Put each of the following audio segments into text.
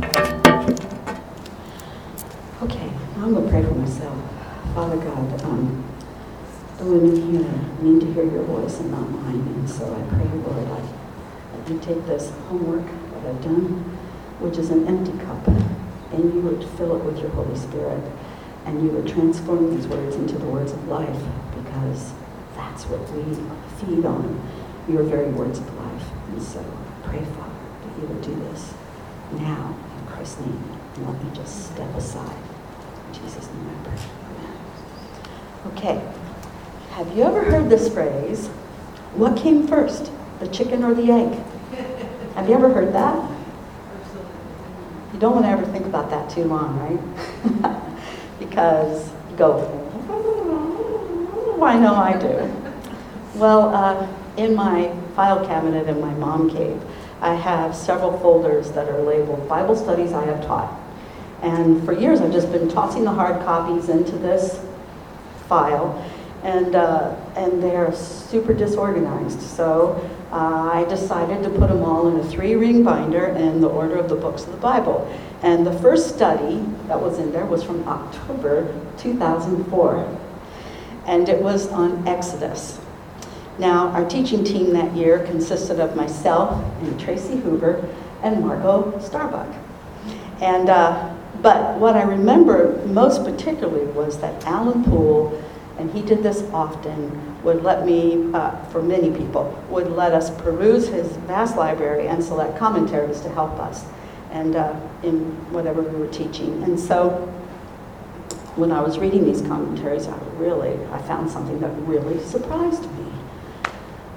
Okay, I'm going to pray for myself. Father God, the women here need to hear your voice and not mine. And so I pray, Lord, that you take this homework that I've done, which is an empty cup, and you would fill it with your Holy Spirit, and you would transform these words into the words of life, because that's what we feed on, your very words of life. And so I pray, Father, that you would do this now, in Christ's name, and let me just step aside. In Jesus' name I pray. Amen. Okay, have you ever heard this phrase, what came first, the chicken or the egg? Have you ever heard that? You don't want to ever think about that too long, right? Because you go, I know I do. Well, in my file cabinet in my mom cave, I have several folders that are labeled Bible Studies I Have Taught. And for years I've just been tossing the hard copies into this file, and they're super disorganized. So I decided to put them all in a 3-ring binder in the order of the books of the Bible. And the first study that was in there was from October 2004. And it was on Exodus. Now, our teaching team that year consisted of myself and Tracy Hoover and Margo Starbuck. And but what I remember most particularly was that Alan Poole, and he did this often, would let me, for many people, would let us peruse his vast library and select commentaries to help us and in whatever we were teaching. And so when I was reading these commentaries, I found something that really surprised me.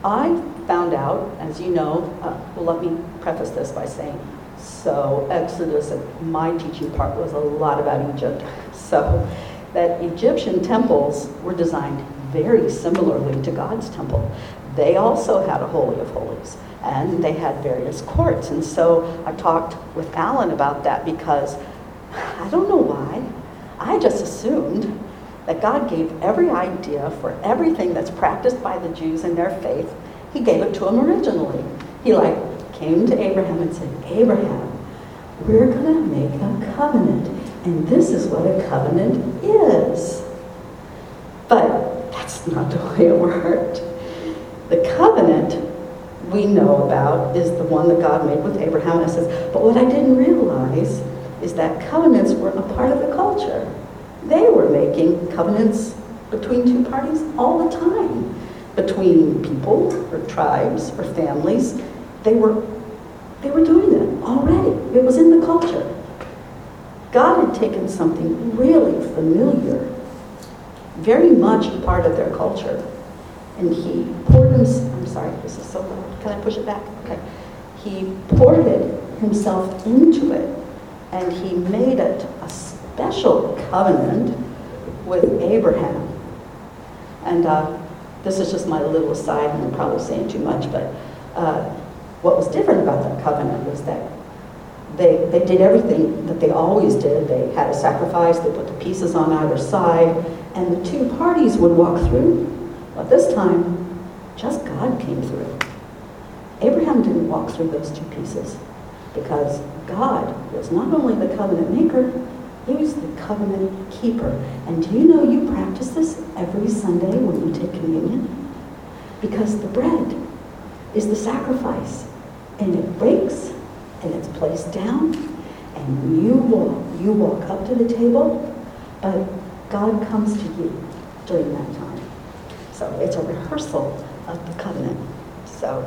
I found out, as you know, well, let me preface this by saying, so Exodus, my teaching part was a lot about Egypt. So that Egyptian temples were designed very similarly to God's temple. They also had a Holy of Holies, and they had various courts. And so I talked with Alan about that because, I don't know why, I just assumed that God gave every idea for everything that's practiced by the Jews in their faith, he gave it to them originally. He came to Abraham and said, Abraham, we're gonna make a covenant, and this is what a covenant is. But that's not the way it worked. The covenant we know about is the one that God made with Abraham. And it says, but what I didn't realize is that covenants were a part of the culture. They were making covenants between two parties all the time, between people or tribes or families. They were doing it already. It was in the culture. God had taken something really familiar, very much part of their culture, and he poured himself, I'm sorry, this is so loud. Can I push it back? Okay. He poured it himself into it, and he made it a special covenant with Abraham. And this is just my little aside, and I'm probably saying too much, but what was different about that covenant was that they did everything that they always did. They had a sacrifice, they put the pieces on either side, and the two parties would walk through. But this time, just God came through. Abraham didn't walk through those two pieces, because God was not only the covenant maker, he was the covenant keeper. And do you know you practice this every Sunday when you take communion? Because the bread is the sacrifice, and it breaks, and it's placed down, and you walk up to the table, but God comes to you during that time. So it's a rehearsal of the covenant, so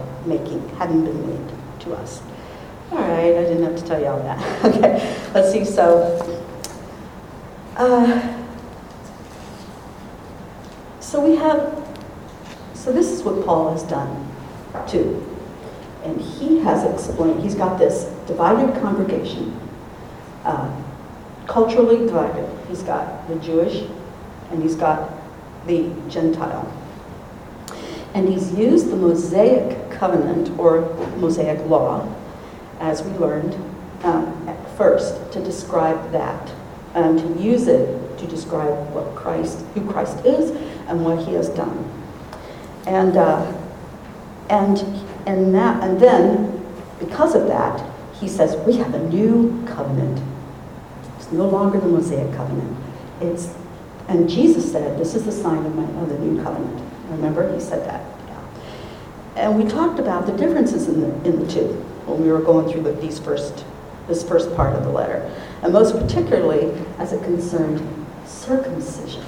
having been made to us. All right, I didn't have to tell you all that. Okay, let's see, so this is what Paul has done too. And he has explained, he's got this divided congregation, culturally divided. He's got the Jewish and he's got the Gentile. And he's used the Mosaic covenant or Mosaic law, as we learned at first, to describe that, and to use it to describe who Christ is and what he has done. And then, because of that, he says, we have a new covenant. It's no longer the Mosaic covenant. And Jesus said, this is the sign of the new covenant. Remember, he said that. Yeah. And we talked about the differences in the two when we were going through this first part of the letter. And most particularly as it concerned circumcision.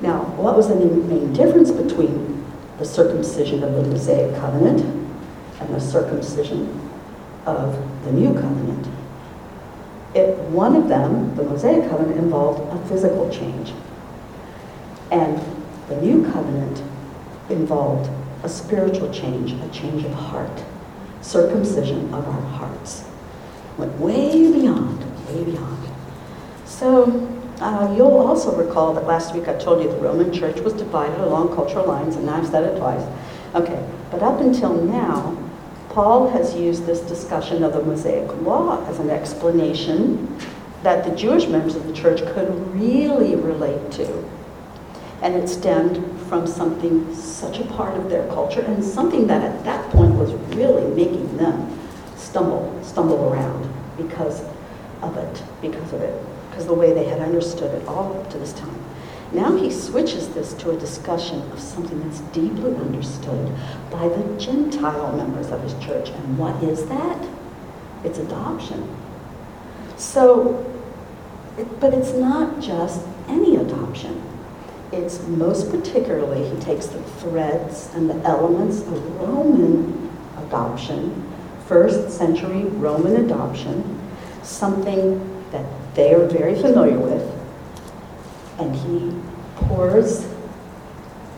Now, what was the main difference between the circumcision of the Mosaic covenant and the circumcision of the new covenant? One of them, the Mosaic covenant, involved a physical change. And the new covenant involved a spiritual change, a change of heart, circumcision of our hearts. Went way beyond, way beyond. So you'll also recall that last week I told you the Roman Church was divided along cultural lines, and I've said it twice. Okay, but up until now, Paul has used this discussion of the Mosaic Law as an explanation that the Jewish members of the church could really relate to. And it stemmed from something, such a part of their culture, and something that at that point was really making them stumble around because of it, because the way they had understood it all up to this time. Now he switches this to a discussion of something that's deeply understood by the Gentile members of his church. And what is that? It's adoption. So, but it's not just any adoption. It's most particularly, he takes the threads and the elements of Roman adoption, first century Roman adoption, something that they are very familiar with, and he pours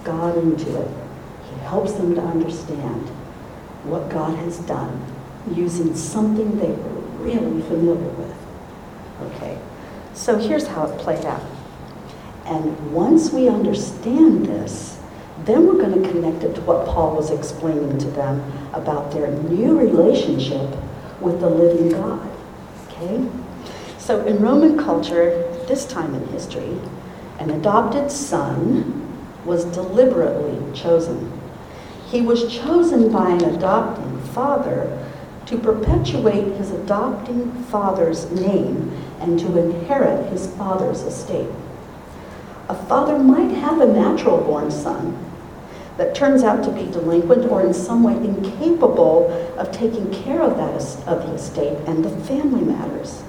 God into it. He helps them to understand what God has done using something they were really familiar with. Okay, so here's how it played out. And once we understand this, then we're going to connect it to what Paul was explaining to them about their new relationship with the living God. Okay? So in Roman culture, this time in history, an adopted son was deliberately chosen. He was chosen by an adopting father to perpetuate his adopting father's name and to inherit his father's estate. A father might have a natural-born son that turns out to be delinquent or in some way incapable of taking care of the estate and the family matters.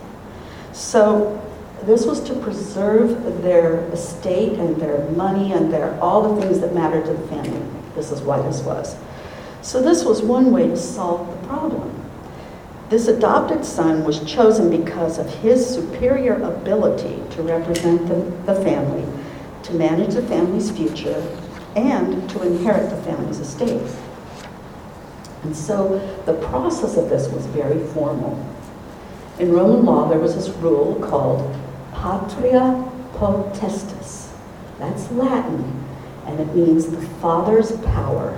So this was to preserve their estate and their money and all the things that mattered to the family. This is why this was. So this was one way to solve the problem. This adopted son was chosen because of his superior ability to represent the family, to manage the family's future, and to inherit the family's estate. And so the process of this was very formal. In Roman law, there was this rule called patria potestas. That's Latin, and it means the father's power.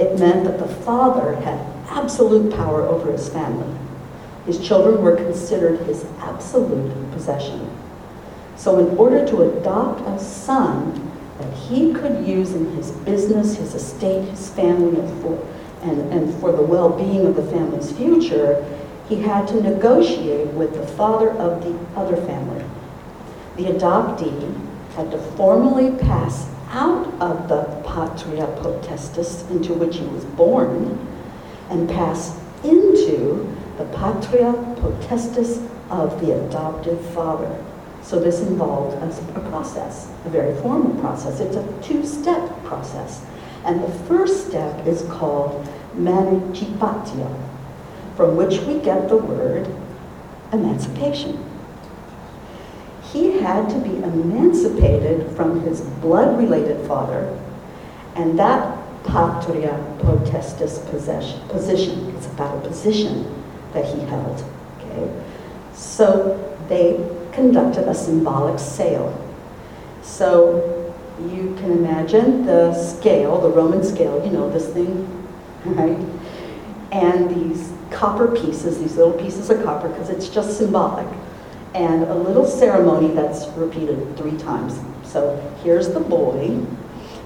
It meant that the father had absolute power over his family. His children were considered his absolute possession. So in order to adopt a son that he could use in his business, his estate, his family, and for the well-being of the family's future, he had to negotiate with the father of the other family. The adoptee had to formally pass out of the patria potestas into which he was born and pass into the patria potestas of the adoptive father. So this involved a process, a very formal process. It's a two-step process. And the first step is called mancipatio, from which we get the word emancipation. He had to be emancipated from his blood-related father and that patria potestas position. It's about a position that he held. Okay? So they conducted a symbolic sale. So you can imagine the scale, the Roman scale, you know, this thing, right? And these copper pieces, these little pieces of copper, because it's just symbolic, and a little ceremony that's repeated 3 times. So here's the boy,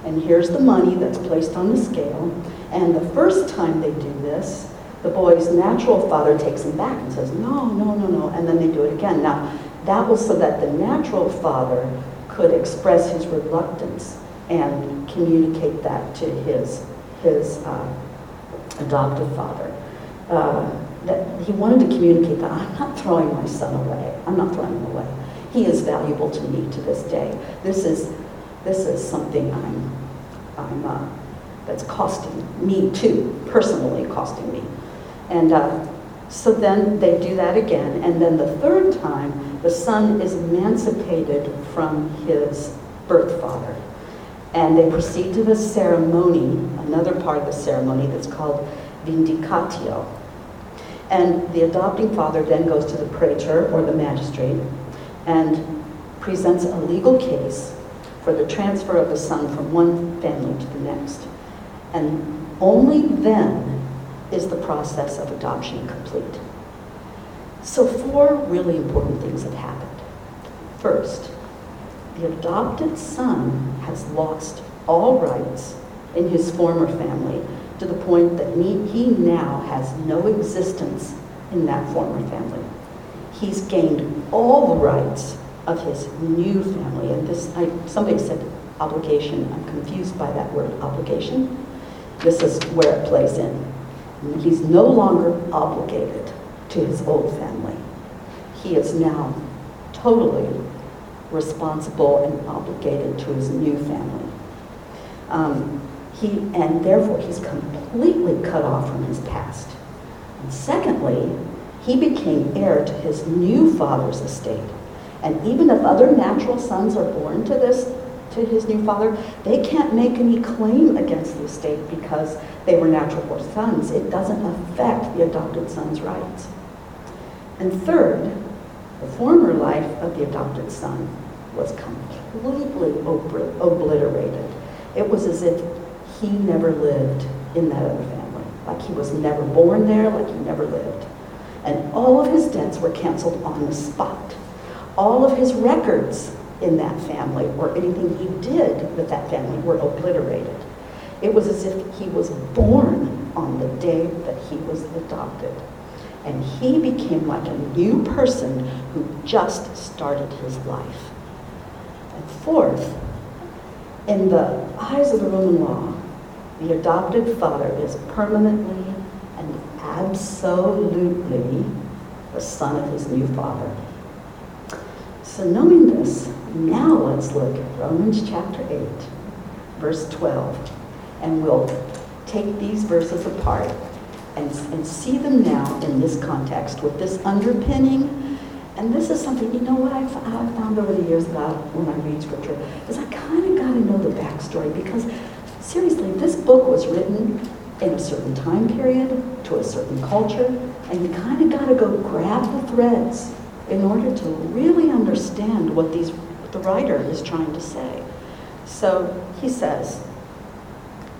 and here's the money that's placed on the scale, and the first time they do this, The boy's natural father takes him back and says, no, no, no, no, and then they do it again. Now, that was so that the natural father could express his reluctance and communicate that to his adoptive father. That he wanted to communicate that I'm not throwing my son away. I'm not throwing him away. He is valuable to me to this day. This is something I'm that's costing me too, personally costing me. And so then they do that again, and then the third time, the son is emancipated from his birth father. And they proceed to the ceremony, another part of the ceremony that's called vindicatio. And the adopting father then goes to the praetor, or the magistrate, and presents a legal case for the transfer of the son from one family to the next. And only then is the process of adoption complete. So four really important things have happened. First, the adopted son has lost all rights in his former family to the point that he now has no existence in that former family. He's gained all the rights of his new family. And this, somebody said obligation. I'm confused by that word, obligation. This is where it plays in. He's no longer obligated to his old family. He is now totally responsible and obligated to his new family. And therefore, he's completely cut off from his past. And secondly, he became heir to his new father's estate. And even if other natural sons are born to his new father, they can't make any claim against the estate because they were natural sons. It doesn't affect the adopted son's rights. And third, the former life of the adopted son was completely obliterated. It was as if he never lived in that other family, like he was never born there, like he never lived. And all of his debts were canceled on the spot. All of his records in that family, or anything he did with that family, were obliterated. It was as if he was born on the day that he was adopted. And he became like a new person who just started his life. And fourth, in the eyes of the Roman law, the adopted father is permanently and absolutely the son of his new father. So knowing this, now let's look at Romans chapter 8, verse 12, and we'll take these verses apart and see them now in this context with this underpinning. And this is something, you know what I've found over the years about when I read scripture, is I kind of got to know the backstory, because seriously, this book was written in a certain time period, to a certain culture, and you kind of got to go grab the threads in order to really understand what the writer is trying to say. So he says,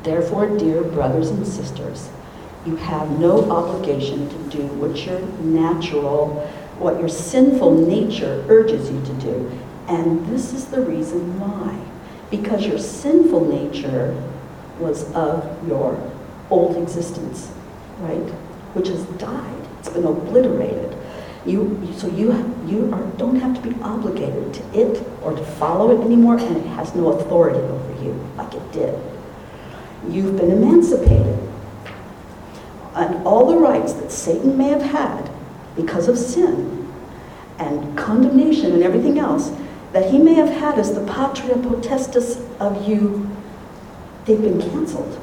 therefore, dear brothers and sisters, you have no obligation to do what your sinful nature urges you to do. And this is the reason why. Because your sinful nature was of your old existence, right? Which has died. It's been obliterated. So you don't have to be obligated to it or to follow it anymore, and it has no authority over you like it did. You've been emancipated. And all the rights that Satan may have had because of sin and condemnation and everything else that he may have had as the patria potestas of you, they've been canceled.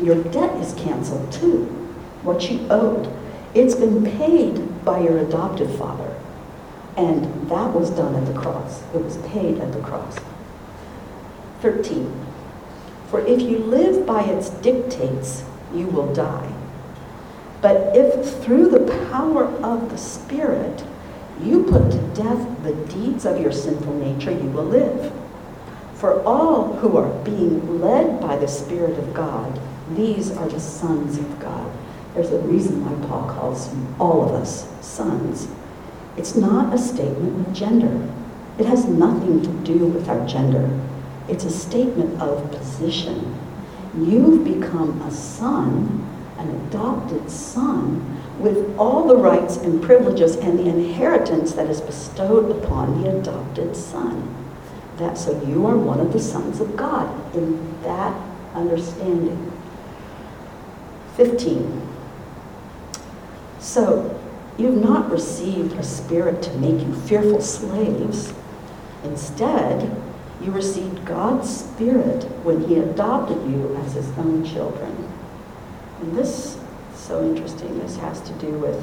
Your debt is canceled too, what you owed. It's been paid by your adoptive father. And that was done at the cross. It was paid at the cross. 13, for if you live by its dictates, you will die. But if through the power of the Spirit you put to death the deeds of your sinful nature, you will live. For all who are being led by the Spirit of God, these are the sons of God. There's a reason why Paul calls all of us sons. It's not a statement of gender. It has nothing to do with our gender. It's a statement of position. You've become a son an adopted son with all the rights and privileges and the inheritance that is bestowed upon the adopted son. That so you are one of the sons of God in that understanding. 15. So you've not received a spirit to make you fearful slaves. Instead, you received God's Spirit when He adopted you as His own children. And this is so interesting. This has to do with,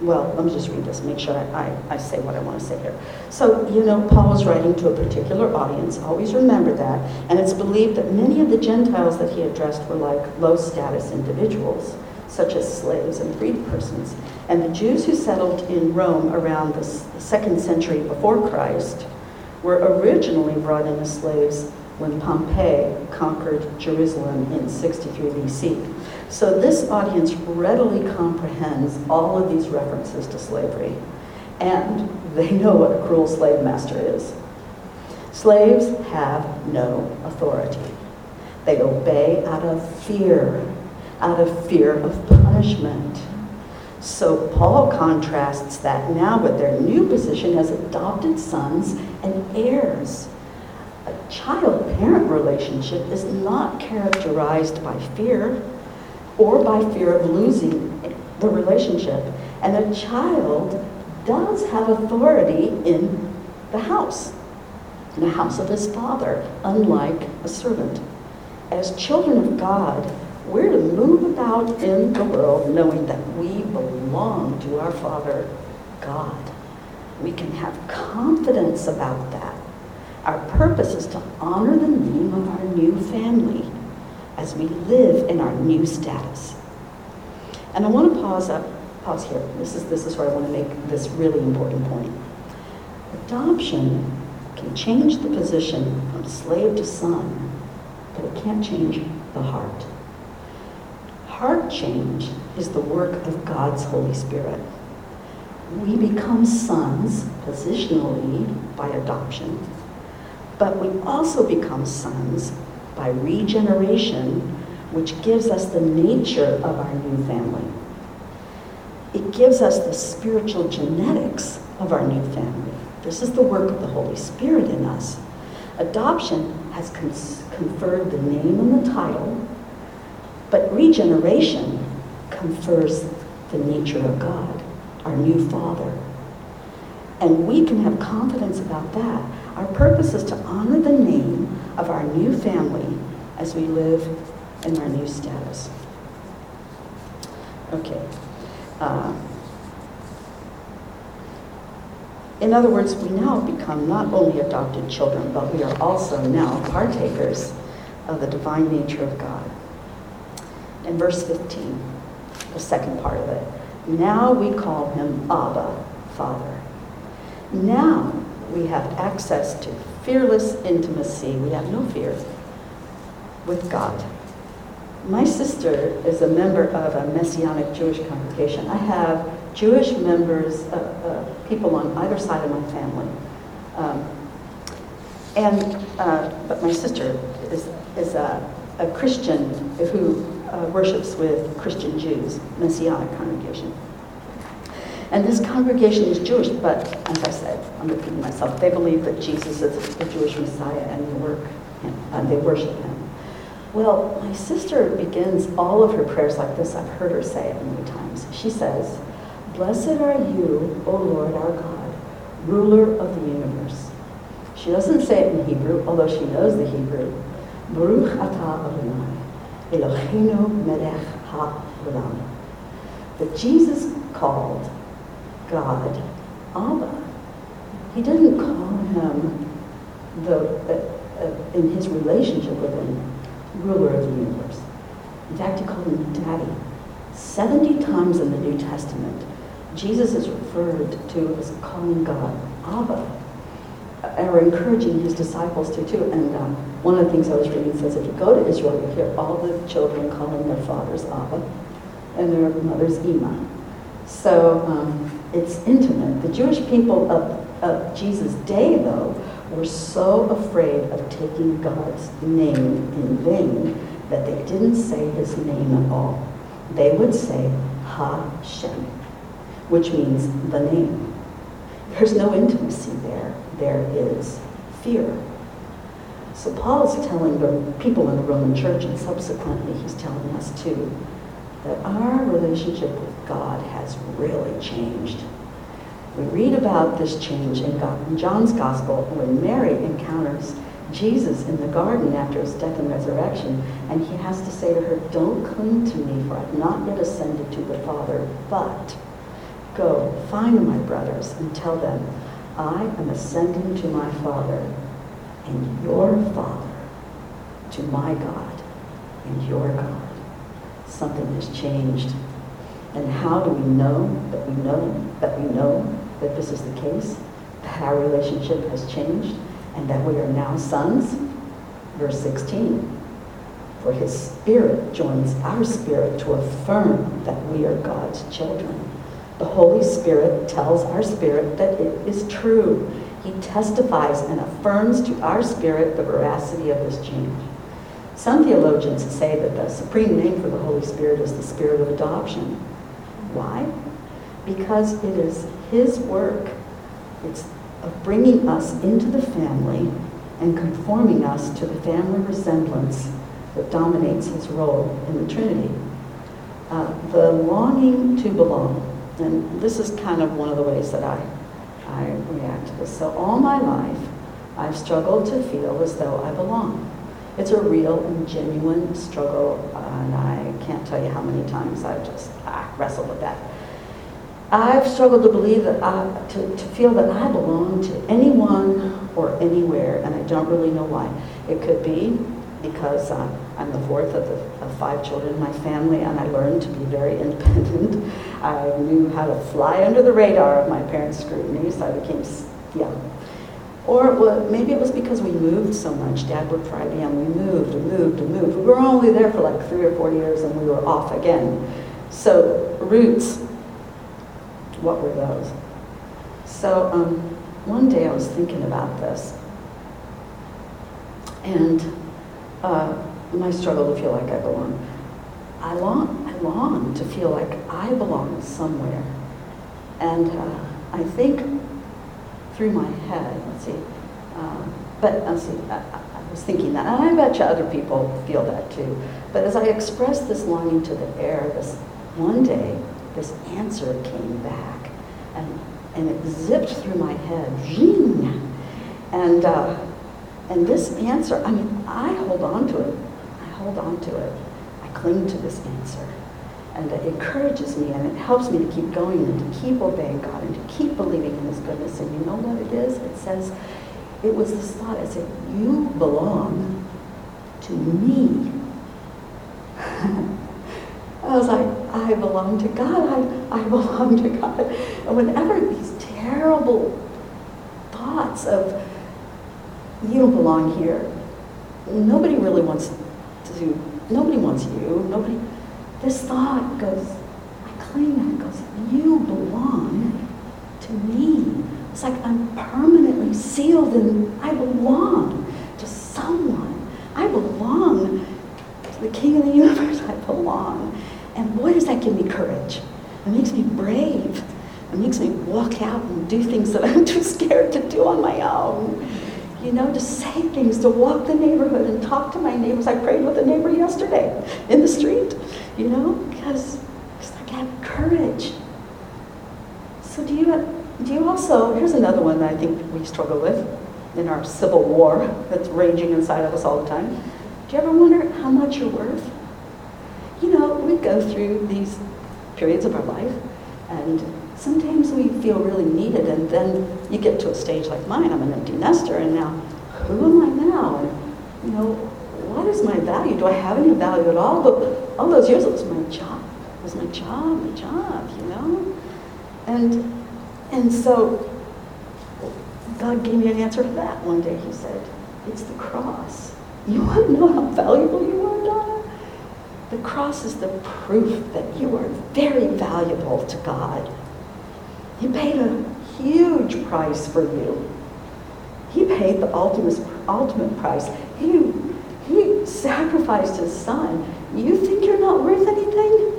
well, let me just read this, make sure I say what I want to say here. So, you know, Paul is writing to a particular audience, always remember that, and it's believed that many of the Gentiles that he addressed were like low-status individuals, such as slaves and freed persons. And the Jews who settled in Rome around the 2nd century before Christ were originally brought in as slaves when Pompey conquered Jerusalem in 63 BC. So this audience readily comprehends all of these references to slavery, and they know what a cruel slave master is. Slaves have no authority. They obey out of fear of punishment. So Paul contrasts that now with their new position as adopted sons and heirs. A child-parent relationship is not characterized by fear or by fear of losing the relationship. And a child does have authority in the house, of his father, unlike a servant. As children of God, we're to move about in the world knowing that we belong to our Father, God. We can have confidence about that. Our purpose is to honor the name of our new family as we live in our new status. And I want to pause here. This is where I want to make this really important point. Adoption can change the position from slave to son, but it can't change the heart. Heart change is the work of God's Holy Spirit. We become sons positionally by adoption, but we also become sons by regeneration, which gives us the nature of our new family. It gives us the spiritual genetics of our new family. This is the work of the Holy Spirit in us. Adoption has conferred the name and the title, but regeneration confers the nature of God, our new Father. And we can have confidence about that. Our purpose is to honor the name of our new family as we live in our new status. Okay. In other words, we now become not only adopted children, but we are also now partakers of the divine nature of God. In verse 15, the second part of it, now we call him Abba, Father. Now we have access to fearless intimacy. We have no fear with God. My sister is a member of a Messianic Jewish congregation. I have Jewish members, people on either side of my family. But my sister is a Christian who worships with Christian Jews, Messianic congregation. And this congregation is Jewish, but as I said, I'm repeating myself, they believe that Jesus is the Jewish Messiah and they worship him. Well, my sister begins all of her prayers like this. I've heard her say it many times. She says, "Blessed are you, O Lord our God, ruler of the universe." She doesn't say it in Hebrew, although she knows the Hebrew. Baruch atah Adonai Eloheinu Melech Ha'olam. That Jesus called God Abba. He didn't call him in his relationship with him, ruler of the universe. In fact, he called him Daddy. 70 times in the New Testament, Jesus is referred to as calling God Abba, or encouraging his disciples to too. And one of the things I was reading says, if you go to Israel, you hear all the children calling their fathers Abba and their mothers Ema. So it's intimate. The Jewish people of Jesus' day, though, were so afraid of taking God's name in vain that they didn't say his name at all. They would say Ha-Shem, which means the name. There's no intimacy there. There is fear. So Paul is telling the people in the Roman church, and subsequently he's telling us too, that our relationship with God has really changed. We read about this change in John's Gospel when Mary encounters Jesus in the garden after his death and resurrection, and he has to say to her, "Don't cling to me, for I have not yet ascended to the Father, but go, find my brothers, and tell them, I am ascending to my Father and your Father, to my God and your God." Something has changed. And how do we know that we know that we know that this is the case, that our relationship has changed, and that we are now sons? Verse 16, for his spirit joins our spirit to affirm that we are God's children. The Holy Spirit tells our spirit that it is true. He testifies and affirms to our spirit the veracity of this change. Some theologians say that the supreme name for the Holy Spirit is the Spirit of adoption. Why? Because it is his work. It's of bringing us into the family and conforming us to the family resemblance that dominates his role in the Trinity. The longing to belong, and this is kind of one of the ways that I react to this. So all my life, I've struggled to feel as though I belong. It's a real and genuine struggle, and I can't tell you how many times I've just wrestled with that. I've struggled to believe that to feel that I belong to anyone or anywhere, and I don't really know why. It could be because I'm the fourth of five children in my family, and I learned to be very independent. I knew how to fly under the radar of my parents' scrutiny, so I became, Or maybe it was because we moved so much. Dad would fry me, and we moved and moved and moved. We were only there for like 3 or 4 years, and we were off again. So roots. What were those? So one day I was thinking about this, and my struggle to feel like I belong. I long to feel like I belong somewhere, and I think through my head, I was thinking that, and I bet you other people feel that too. But as I expressed this longing to the air, this one day, this answer came back, and it zipped through my head, and this answer, I hold on to it. I cling to this answer, and it encourages me, and it helps me to keep going, and to keep obeying God, and to keep believing in his goodness. And you know what it is? It says, it was this thought, I said, you belong to me. I was like, I belong to God, I belong to God. And whenever these terrible thoughts of, you don't belong here, nobody really wants to, nobody wants you, nobody, this thought goes, I claim that, it goes, you belong to me. It's like I'm permanently sealed and I belong to someone. I belong to the King of the universe, I belong. And boy, does that give me courage. It makes me brave. It makes me walk out and do things that I'm too scared to do on my own. You know, to say things, to walk the neighborhood and talk to my neighbors. I prayed with a neighbor yesterday in the street, you know, because I have courage. So do you also, here's another one that I think we struggle with in our civil war that's raging inside of us all the time. Do you ever wonder how much you're worth? You know, we go through these periods of our life, and sometimes we feel really needed, and then you get to a stage like mine, I'm an empty nester, and now, who am I now? And, you know, what is my value? Do I have any value at all? But all those years, it was my job. It was my job, you know? And so, God gave me an answer to that one day. He said, it's the cross. You want to know how valuable you are, Donna? The cross is the proof that you are very valuable to God. He paid a huge price for you. He paid the ultimate price. He sacrificed his son, you think you're not worth anything?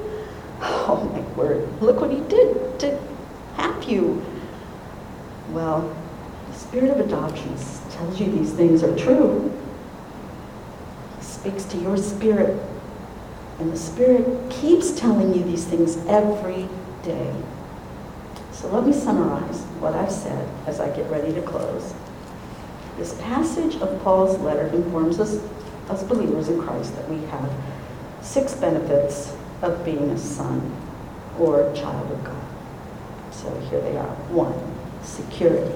Oh my word, look what he did to have you. Well, the spirit of adoption tells you these things are true. He speaks to your spirit, and the spirit keeps telling you these things every day. So let me summarize what I've said as I get ready to close. This passage of Paul's letter informs us believers in Christ that we have six benefits of being a son or child of God. So here they are. 1, security.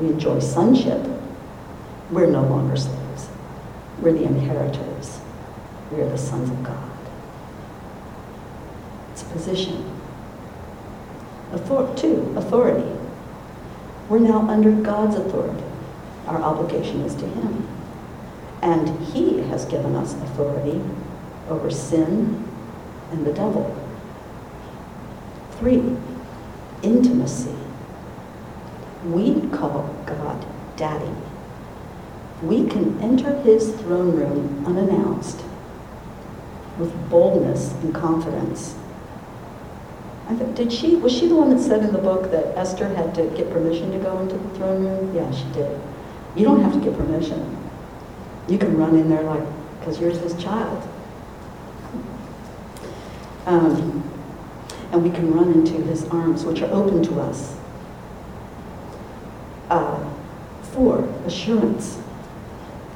We enjoy sonship. We're no longer slaves. We're the inheritors. We're the sons of God. It's a position. 2, authority. We're now under God's authority. Our obligation is to Him. And He has given us authority over sin and the devil. 3, intimacy. We call God Daddy. We can enter His throne room unannounced with boldness and confidence. Was she the one that said in the book that Esther had to get permission to go into the throne room? Yeah, she did. You don't have to get permission. You can run in there because you're His child. And we can run into His arms, which are open to us. 4, assurance.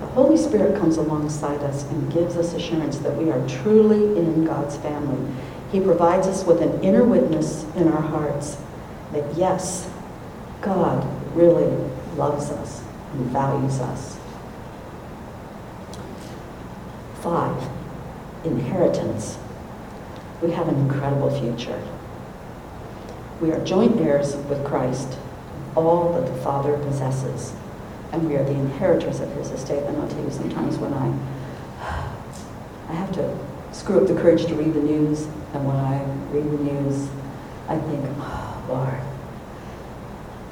The Holy Spirit comes alongside us and gives us assurance that we are truly in God's family. He provides us with an inner witness in our hearts that, yes, God really loves us and values us. 5, inheritance. We have an incredible future. We are joint heirs with Christ, all that the Father possesses, and we are the inheritors of His estate. And I'll tell you, sometimes when I have to screw up the courage to read the news, and when I read the news, I think, oh, Lord.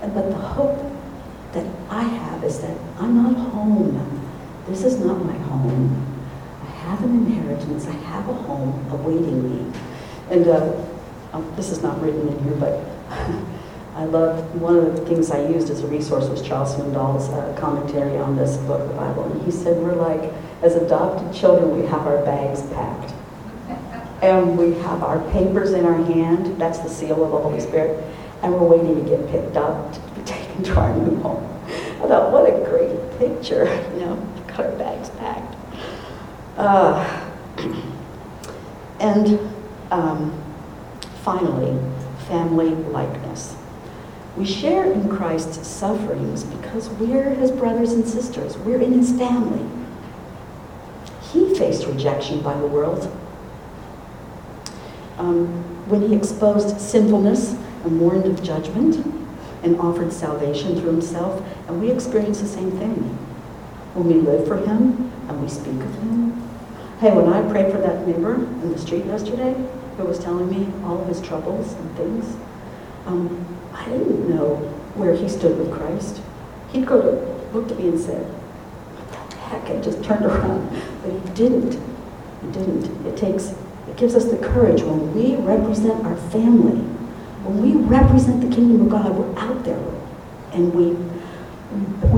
But the hope that I have is that I'm not home. This is not my home. I have an inheritance. I have a home awaiting me. And this is not written in here, but I love, one of the things I used as a resource was Charles Swindoll's commentary on this book, the Bible. And he said, we're like, as adopted children, we have our bags packed. And we have our papers in our hand. That's the seal of the Holy Spirit. And we're waiting to get picked up, to be taken to our new home. I thought, what a great picture. We've got our bags packed. Finally, family likeness. We share in Christ's sufferings because we're His brothers and sisters. We're in His family. He faced rejection by the world. When He exposed sinfulness and warned of judgment and offered salvation through Himself, and we experience the same thing. When we live for Him and we speak of Him. Hey, when I prayed for that neighbor in the street yesterday who was telling me all of his troubles and things, I didn't know where he stood with Christ. He'd looked at me and said, what the heck, I just turned around. But he didn't. It gives us the courage when we represent our family, when we represent the kingdom of God, we're out there, and we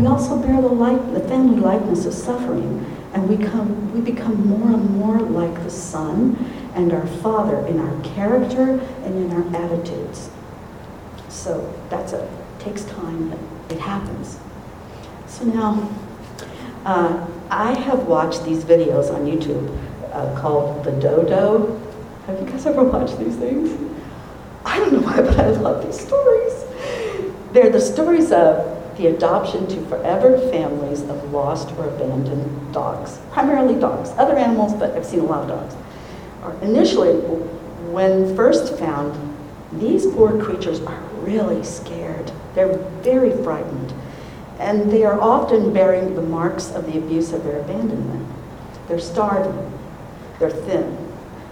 also bear the family likeness of suffering, and we become more and more like the Son and our Father in our character and in our attitudes. So takes time, but it happens. So now, I have watched these videos on YouTube called The Dodo. Have you guys ever watched these things? I don't know why, but I love these stories. They're the stories of the adoption to forever families of lost or abandoned dogs, primarily dogs, other animals, but I've seen a lot of dogs. Initially, when first found, these poor creatures are really scared. They're very frightened, and they are often bearing the marks of the abuse of their abandonment. They're starving, they're thin,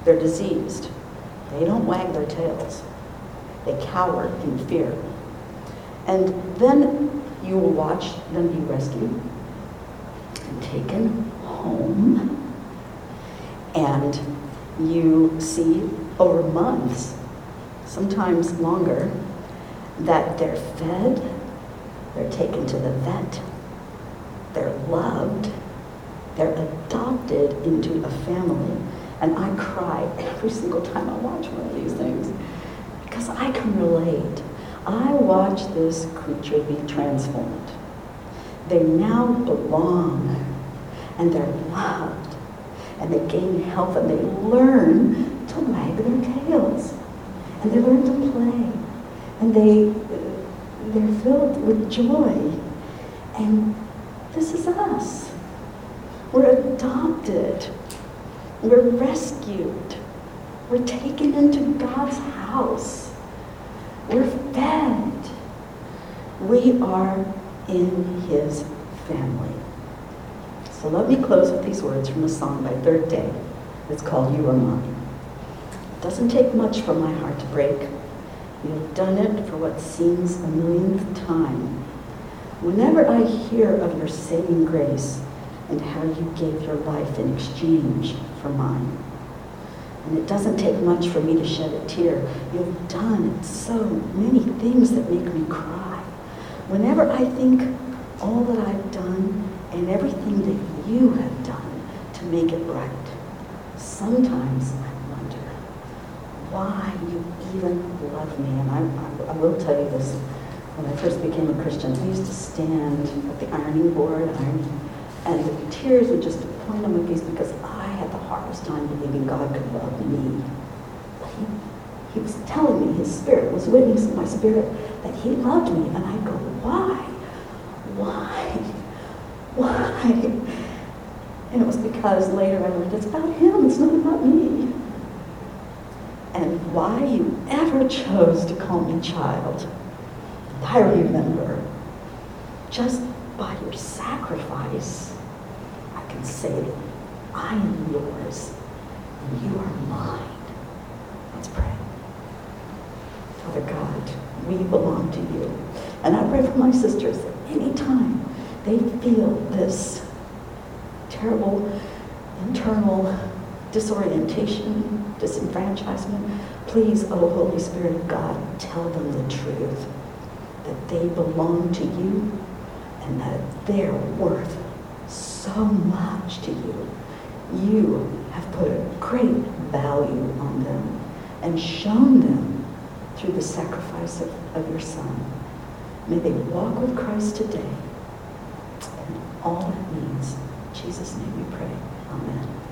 they're diseased. They don't wag their tails. They cower in fear. And then you will watch them be rescued and taken home. home, and you see over months, sometimes longer, that they're fed, they're taken to the vet, they're loved, they're adopted into a family. And I cry every single time I watch one of these things because I can relate. I watch this creature be transformed. They now belong, and they're loved, and they gain health, and they learn to wag their tails, and they learn to play, and they're filled with joy. And this is us. We're adopted. We're rescued. We're taken into God's house. We're fed. We are in his family. So let me close with these words from a song by Third Day. It's called You Are Mine. It doesn't take much for my heart to break. You've done it for what seems a millionth time. Whenever I hear of your saving grace and how you gave your life in exchange for mine. And it doesn't take much for me to shed a tear. You've done so many things that make me cry. Whenever I think all that I've done and everything that you have done to make it right, sometimes I wonder why you even love me. And I will tell you this. When I first became a Christian, I used to stand at the ironing board, and the tears would just point on my face because I had the hardest time believing God could love me. He was telling me, his spirit was witnessing my spirit, that he loved me. And I'd go, why? Why? Why? And it was because later I learned it's about him, it's not about me. And why you ever chose to call me child, I remember. Just by your sacrifice, I can say, I am yours, and you are mine. Let's pray. Father God, we belong to you. And I pray for my sisters that any time they feel this terrible internal disorientation, disenfranchisement, please, O Holy Spirit of God, tell them the truth, that they belong to you, and that they're worth so much to you. You have put a great value on them and shown them through the sacrifice of your Son. May they walk with Christ today and all it means. In Jesus' name we pray. Amen.